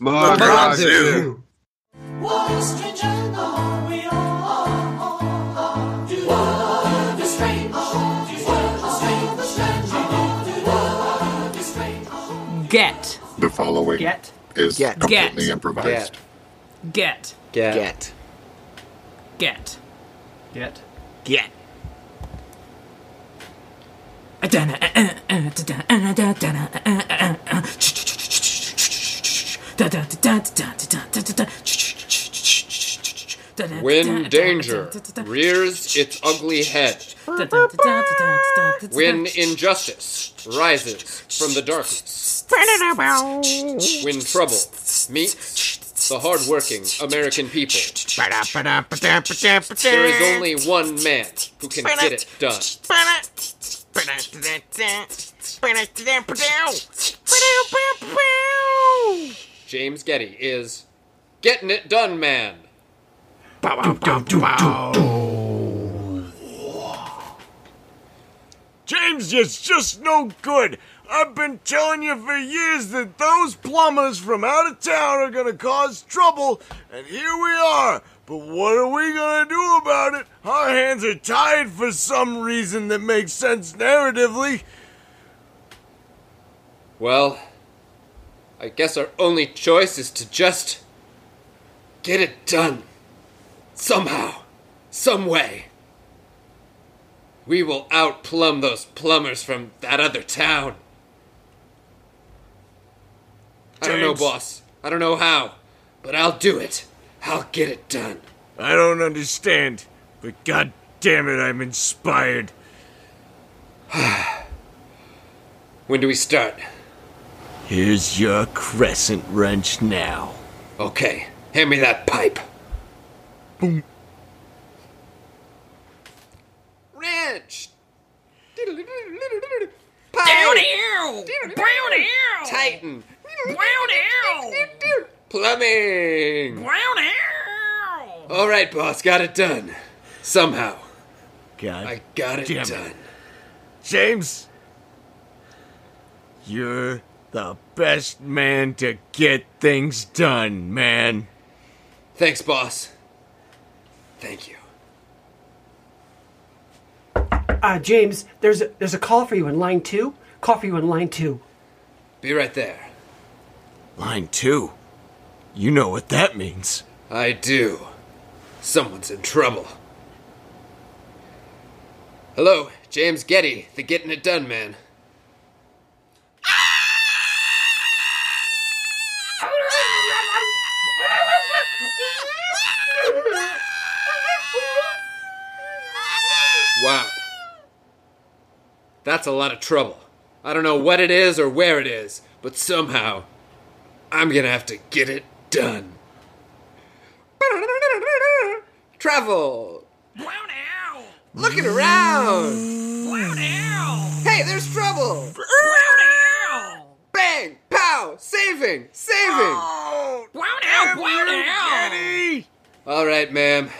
Marazu. What a strange and all we are. Do what a strange. What a strange. Strange. Get. The following get is get. Completely get. Improvised. Get. Get. Get. Get. Get. Get. When danger rears its ugly head, when injustice rises from the darkness, when trouble meets the hard-working American people, there is only one man who can get it done. James Getty is getting it done, man. James is just no good. I've been telling you for years that those plumbers from out of town are going to cause trouble, and here we are. But what are we going to do about it? Our hands are tied for some reason that makes sense narratively. Well, I guess our only choice is to just get it done. Somehow. Some way. We will outplumb those plumbers from that other town. James. I don't know, boss. I don't know how. But I'll do it. I'll get it done. I don't understand, but god damn it, I'm inspired. When do we start? Here's your crescent wrench now. Okay, hand me that pipe. Boom. Wrench! Pipe! Down hill! Brown hill! Tighten! Brown hill! Plumbing! Brown hair! All right, boss, got it done. Somehow. God I got it done. James, you're the best man to get things done, man. Thanks, boss. Thank you. James, there's a call for you in line 2. Call for you in line 2. Be right there. Line 2? You know what that means. I do. Someone's in trouble. Hello, James Getty, the getting it done man. Wow. That's a lot of trouble. I don't know what it is or where it is, but somehow I'm gonna have to get it done. Travel. Brown owl. Looking around. Brown owl. Hey, there's trouble. Brown owl. Bang. Pow. Saving. Saving. Oh, brown owl. Brown owl. All right, ma'am.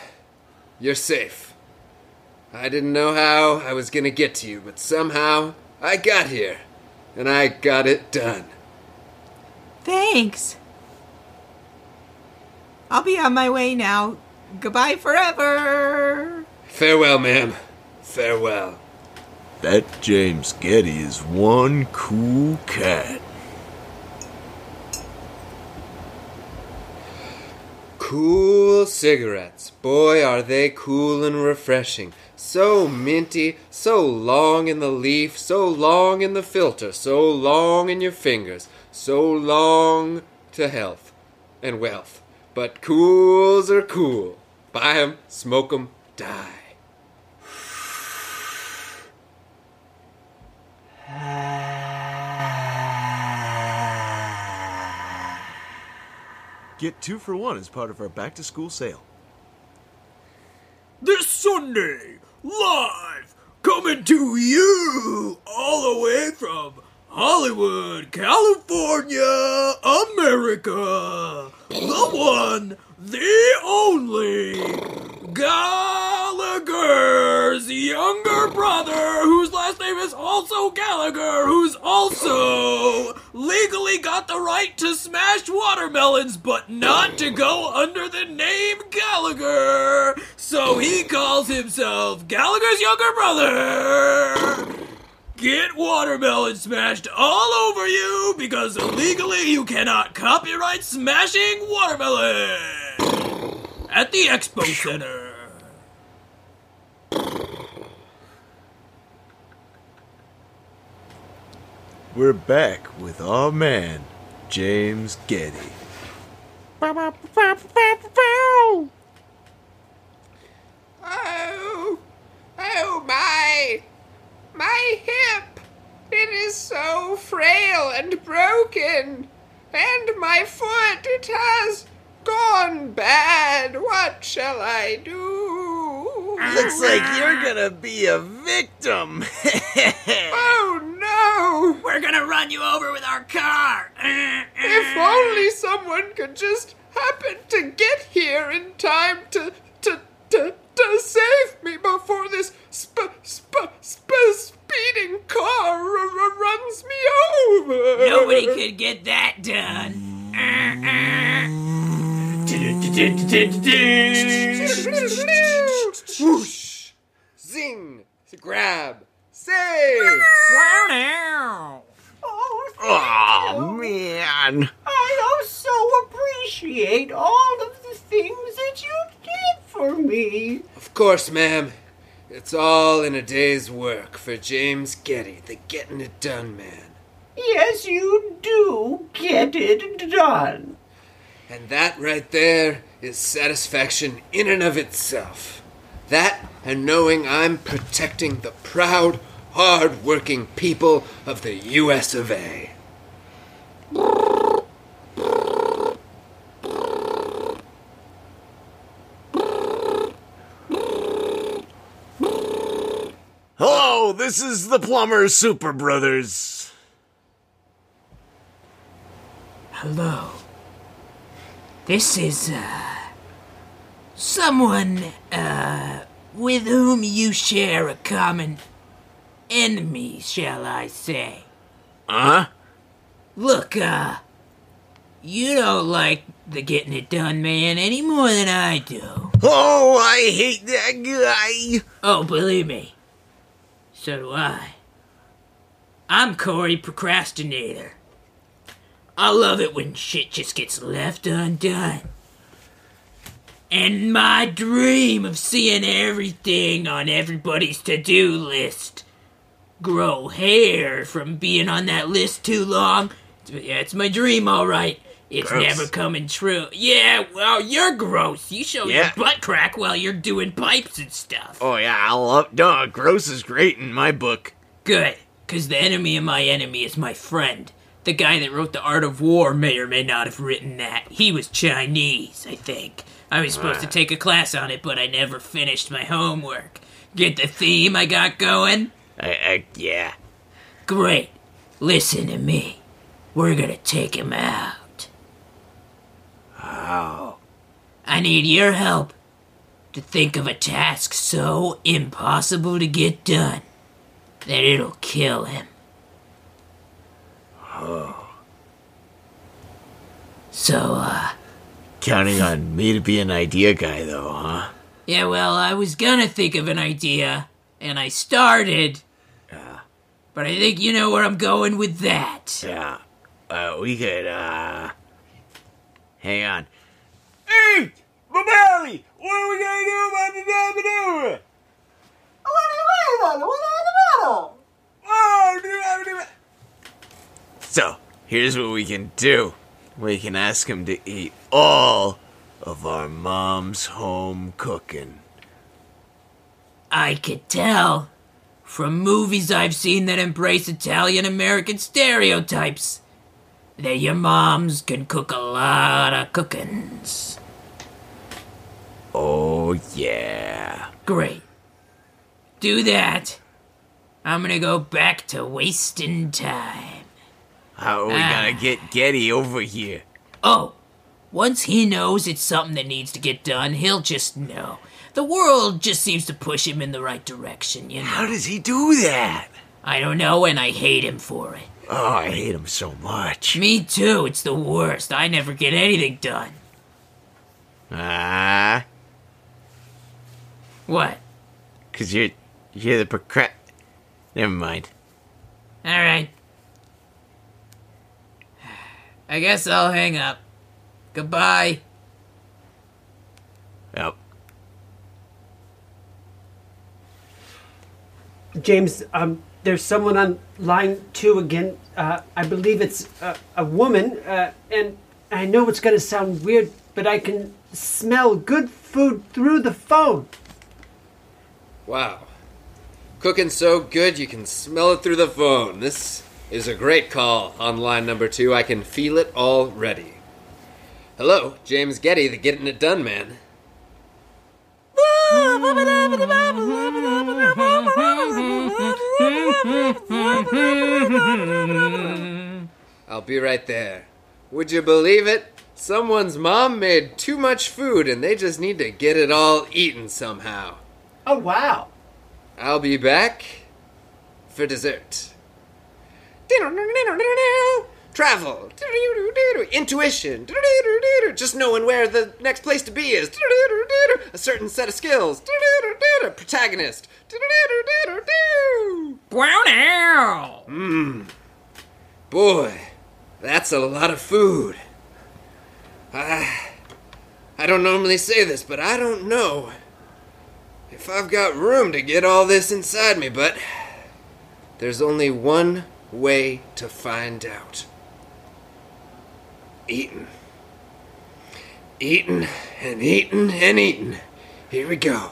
You're safe. I didn't know how I was going to get to you, but somehow I got here. And I got it done. Thanks. I'll be on my way now. Goodbye forever. Farewell, ma'am. Farewell. That James Getty is one cool cat. Cool cigarettes. Boy, are they cool and refreshing. So minty, so long in the leaf, so long in the filter, so long in your fingers, so long to health and wealth. But cools are cool. Buy 'em, smoke 'em, die. Get 2 for 1 as part of our back-to-school sale. This Sunday, live, coming to you all the way from Hollywood, California, America. The one, the only, Gallagher's younger brother, whose last name is also Gallagher, who's also legally got the right to smash watermelons, but not to go under the name Gallagher. So he calls himself Gallagher's younger brother. Get watermelon smashed all over you, because legally you cannot copyright smashing watermelon. At the Expo Center. We're back with our man, James Getty. Oh my! My hip! It is so frail and broken! And my foot, it has gone bad! What shall I do? Looks like you're gonna be a victim! Oh no! We're gonna run you over with our car! If only someone could just happen to get here in time to save me before this speeding car runs me over! Nobody could get that done! Whoosh! Zing! Grab! Save! Wow! Oh, man! I also appreciate all of the things that you did for me. Of course, ma'am. It's all in a day's work for James Getty, the getting it done man. Yes, you do get it done. And that right there is satisfaction in and of itself. That and knowing I'm protecting the proud, hard-working people of the U.S. of A. Hello, this is the Plumber Super Brothers. Hello. This is, someone, with whom you share a common enemy, shall I say. Huh? Look, you don't like the getting it done man any more than I do. Oh, I hate that guy. Oh, believe me. So do I. I'm Cory Procrastinator. I love it when shit just gets left undone. And my dream of seeing everything on everybody's to-do list grow hair from being on that list too long. Yeah, it's my dream, all right. It's gross. Never coming true. Yeah, well, you're gross. You show your butt crack while you're doing pipes and stuff. Oh, yeah, I love... Duh, gross is great in my book. Good, because the enemy of my enemy is my friend. The guy that wrote The Art of War may or may not have written that. He was Chinese, I think. I was supposed to take a class on it, but I never finished my homework. Get the theme I got going? Yeah. Great. Listen to me. We're gonna take him out. How? I need your help to think of a task so impossible to get done that it'll kill him. Oh. So, counting on me to be an idea guy, though, huh? Yeah, well, I was gonna think of an idea, and I started. But I think you know where I'm going with that. Yeah. We could, hang on. Hey! Babali! What are we gonna do about the Dabadoo? So, here's what we can do. We can ask him to eat all of our mom's home cooking. I could tell from movies I've seen that embrace Italian-American stereotypes that your moms can cook a lot of cookins. Oh, yeah. Great. Do that. I'm gonna go back to wasting time. How are we gonna get Getty over here? Oh, once he knows it's something that needs to get done, he'll just know. The world just seems to push him in the right direction, you know? How does he do that? I don't know, and I hate him for it. Oh, I hate him so much. Me too. It's the worst. I never get anything done. Ah. What? 'Cause you're the Never mind. All right. I guess I'll hang up. Goodbye. Yep. James, there's someone on line 2 again. I believe it's a woman, and I know it's gonna sound weird, but I can smell good food through the phone. Wow. Cooking so good you can smell it through the phone. This is a great call on line number 2. I can feel it already. Hello, James Getty, the getting it done man. I'll be right there. Would you believe it? Someone's mom made too much food and they just need to get it all eaten somehow. Oh, wow. I'll be back for dessert. Travel. Intuition. Just knowing where the next place to be is. A certain set of skills. Protagonist. Wow. Boy, that's a lot of food. I don't normally say this, but I don't know if I've got room to get all this inside me, but there's only one way to find out. Eating. Eating and eating and eating. Here we go.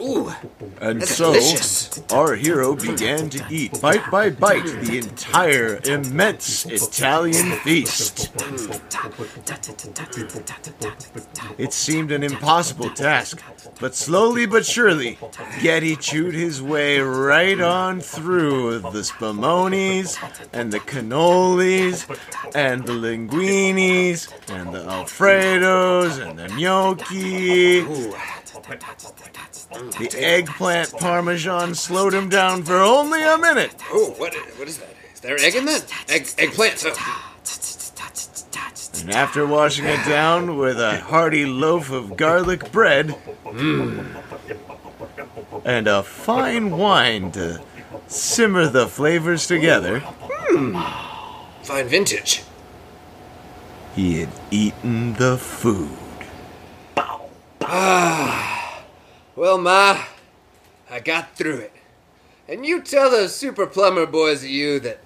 Ooh, and so delicious. Our hero began to eat, bite by bite, the entire immense Italian feast. It seemed an impossible task, but slowly but surely, Getty chewed his way right on through the spumonies, and the cannolis, and the linguinis, and the alfredos, and the gnocchi. Ooh. The eggplant parmesan slowed him down for only a minute. Oh, what is that? Is there egg in that? Eggplant. Oh. And after washing it down with a hearty loaf of garlic bread, and a fine wine to simmer the flavors together, fine vintage. He had eaten the food. Ah, well, Ma, I got through it. And you tell those super plumber boys of you that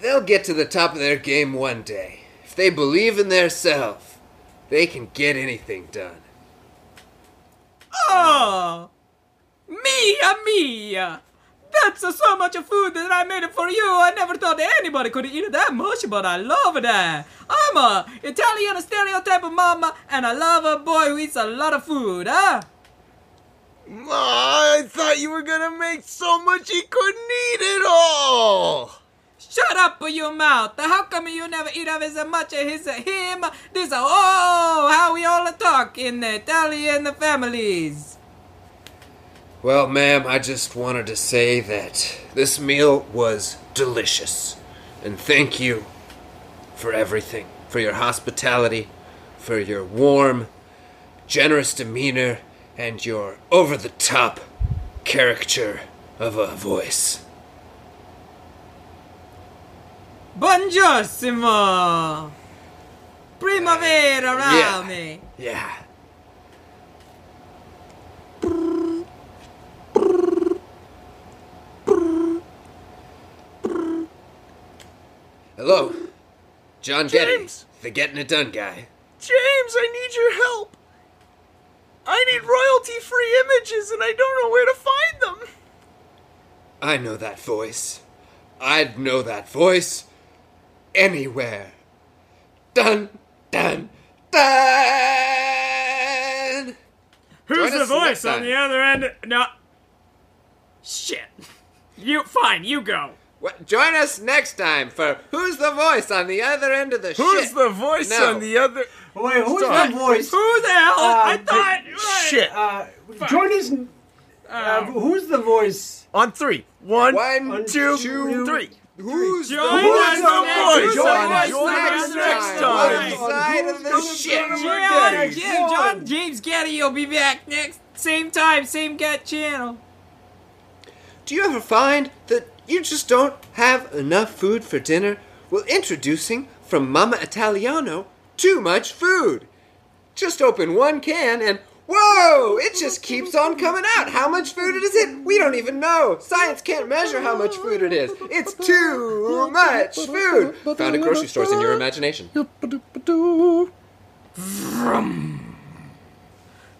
they'll get to the top of their game one day. If they believe in their self, they can get anything done. Oh, mia mia. That's so much food that I made it for you. I never thought anybody could eat that much, but I love that. I'm a Italian stereotype of mama, and I love a boy who eats a lot of food, huh? I thought you were gonna make so much he couldn't eat it all. Shut up with your mouth. How come you never eat as much as him? This, oh, how we all talk in the Italian families. Well, ma'am, I just wanted to say that this meal was delicious. And thank you for everything. For your hospitality, for your warm, generous demeanor, and your over-the-top caricature of a voice. Buongiorno! Primavera rame! Yeah. Hello, John James. Getty, the getting it done guy. James, I need your help. I need royalty-free images and I don't know where to find them. I know that voice. I'd know that voice anywhere. Dun, dun, dun! Who's the voice on the other end? No. Shit. Fine, you go. What? Join us next time for Who's the Voice on the Other End of the Shit? Who's the voice on the other... Wait, who's the voice? Who the hell? I thought... Shit. Join us... Who's the voice? On three. One, two, three. Who's join the voice? Join us next time. Side of the shit. James Getty will be back next same time, same cat channel. Do you ever find that you just don't have enough food for dinner? Well, introducing from Mama Italiano, too much food. Just open one can and whoa! It just keeps on coming out. How much food is it? We don't even know. Science can't measure how much food it is. It's too much food. Found at grocery stores in your imagination. Vroom.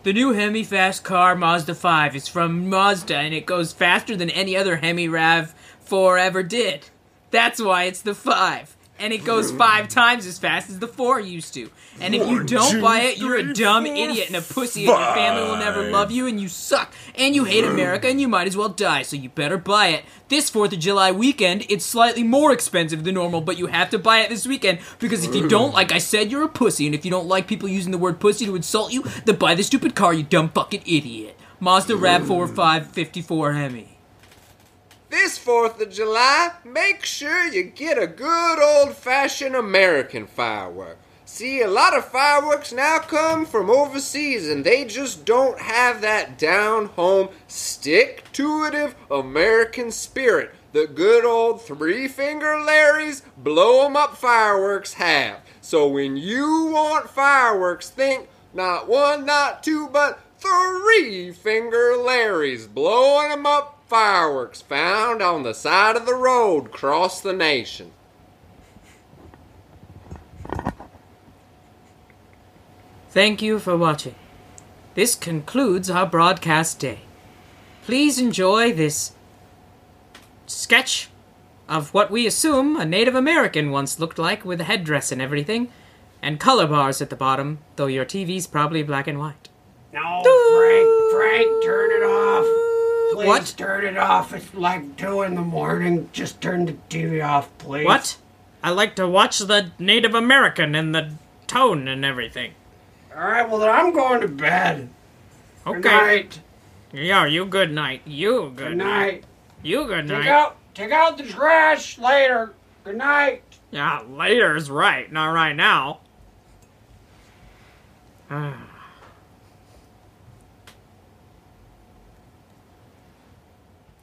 The new Hemi fast car Mazda 5 is from Mazda, and it goes faster than any other Hemi RAV4 ever did. That's why it's the 5. And it goes 5 times as fast as the 4 used to. And if you don't buy it, you're a dumb idiot and a pussy, and your family will never love you, and you suck, and you hate America, and you might as well die, so you better buy it. This 4th of July weekend, it's slightly more expensive than normal, but you have to buy it this weekend, because if you don't, like I said, you're a pussy, and if you don't like people using the word pussy to insult you, then buy the stupid car, you dumb fucking idiot. Mazda Rab4554 Hemi. This 4th of July, make sure you get a good old-fashioned American firework. See, a lot of fireworks now come from overseas, and they just don't have that down-home, stick-to-itive American spirit the good old three-finger Larry's blow-em-up fireworks have. So when you want fireworks, think not one, not two, but three-finger Larry's blowing them up. Fireworks found on the side of the road across the nation. Thank you for watching. This concludes our broadcast day. Please enjoy this sketch of what we assume a Native American once looked like, with a headdress and everything, and color bars at the bottom, though your TV's probably black and white. No, Frank, turn it off. Please what? Turn it off. It's like 2 in the morning. Just turn the TV off, please. What? I like to watch the Native American and the tone and everything. All right, well, then I'm going to bed. Okay. Good night. Yeah, you good night. You good night. You good night. Take out the trash later. Good night. Yeah, later is right. Not right now.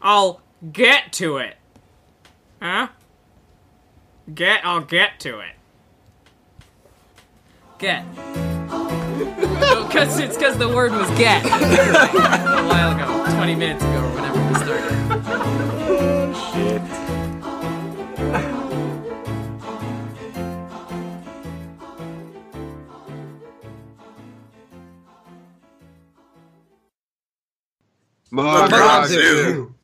I'll get to it. Huh? I'll get to it. Get. No, it's because the word was get. Like a while ago, 20 minutes ago or whenever we started. Oh, shit. More